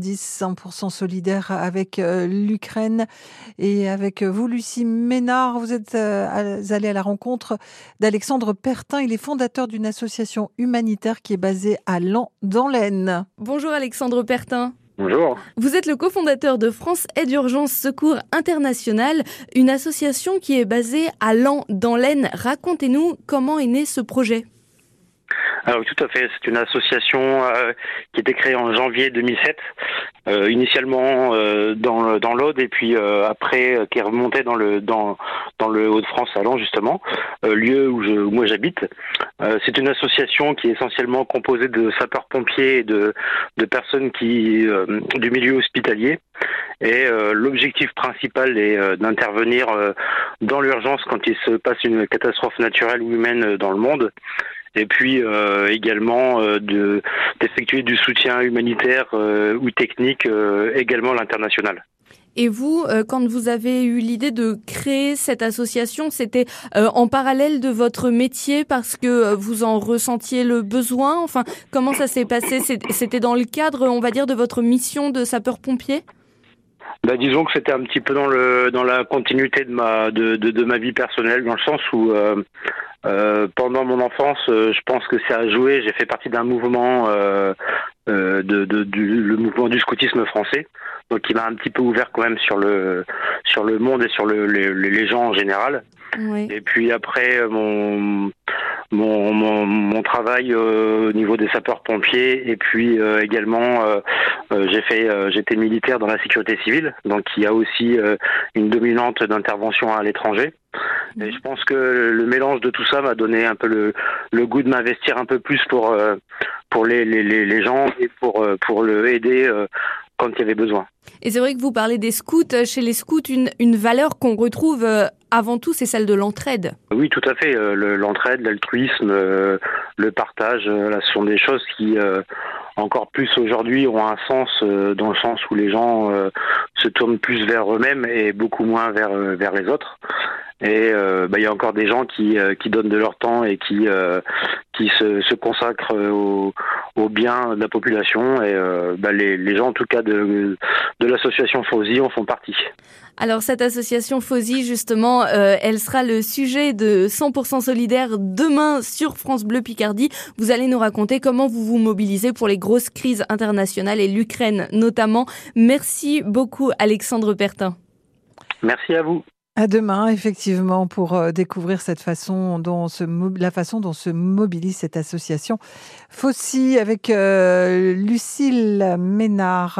100% solidaire avec l'Ukraine et avec vous, Lucie Ménard. Vous êtes allée à la rencontre d'Alexandre Pertin. Il est fondateur d'une association humanitaire qui est basée à Laon, dans l'Aisne. Bonjour Alexandre Pertin. Bonjour. Vous êtes le cofondateur de France Aide Urgence Secours International, une association qui est basée à Laon, dans l'Aisne. Racontez-nous comment est né ce projet. Alors tout à fait, c'est une association qui a été créée en janvier 2007, initialement dans l'Aude et puis après qui est remontée dans le Haut-de-France à Laon justement, lieu où moi j'habite. C'est une association qui est essentiellement composée de sapeurs-pompiers et de personnes qui du milieu hospitalier. Et l'objectif principal est d'intervenir dans l'urgence quand il se passe une catastrophe naturelle ou humaine dans le monde. Et puis également d'effectuer du soutien humanitaire ou technique également à l'international. Et vous, quand vous avez eu l'idée de créer cette association, c'était en parallèle de votre métier parce que vous en ressentiez le besoin? Enfin, comment ça s'est passé? C'était dans le cadre, on va dire, de votre mission de sapeur-pompier? Disons que c'était un petit peu dans la continuité de ma vie personnelle, dans le sens où pendant mon enfance, je pense que ça a joué. J'ai fait partie d'un mouvement, le mouvement du scoutisme français, donc qui m'a un petit peu ouvert quand même sur le monde et sur les gens en général. Oui. Et puis après mon travail au niveau des sapeurs-pompiers et puis également j'étais militaire dans la sécurité civile, donc il y a aussi une dominante d'intervention à l'étranger. Et je pense que le mélange de tout ça m'a donné un peu le goût de m'investir un peu plus pour les gens et pour le aider quand il y avait besoin. Et c'est vrai que vous parlez des scouts. Chez les scouts, une valeur qu'on retrouve avant tout, c'est celle de l'entraide. Oui, tout à fait. L'entraide, l'altruisme, le partage, là, ce sont des choses qui, encore plus aujourd'hui, ont un sens dans le sens où les gens se tournent plus vers eux-mêmes et beaucoup moins vers les autres. Et y a encore des gens qui donnent de leur temps et qui se consacrent au bien de la population. Et les gens, en tout cas, de l'association FAUSI en font partie. Alors cette association FAUSI, justement, elle sera le sujet de 100% solidaire demain sur France Bleu Picardie. Vous allez nous raconter comment vous vous mobilisez pour les grosses crises internationales et l'Ukraine notamment. Merci beaucoup Alexandre Pertin. Merci à vous. À demain, effectivement, pour découvrir cette façon dont se mobilise cette association FAUSI avec Lucie Ménard.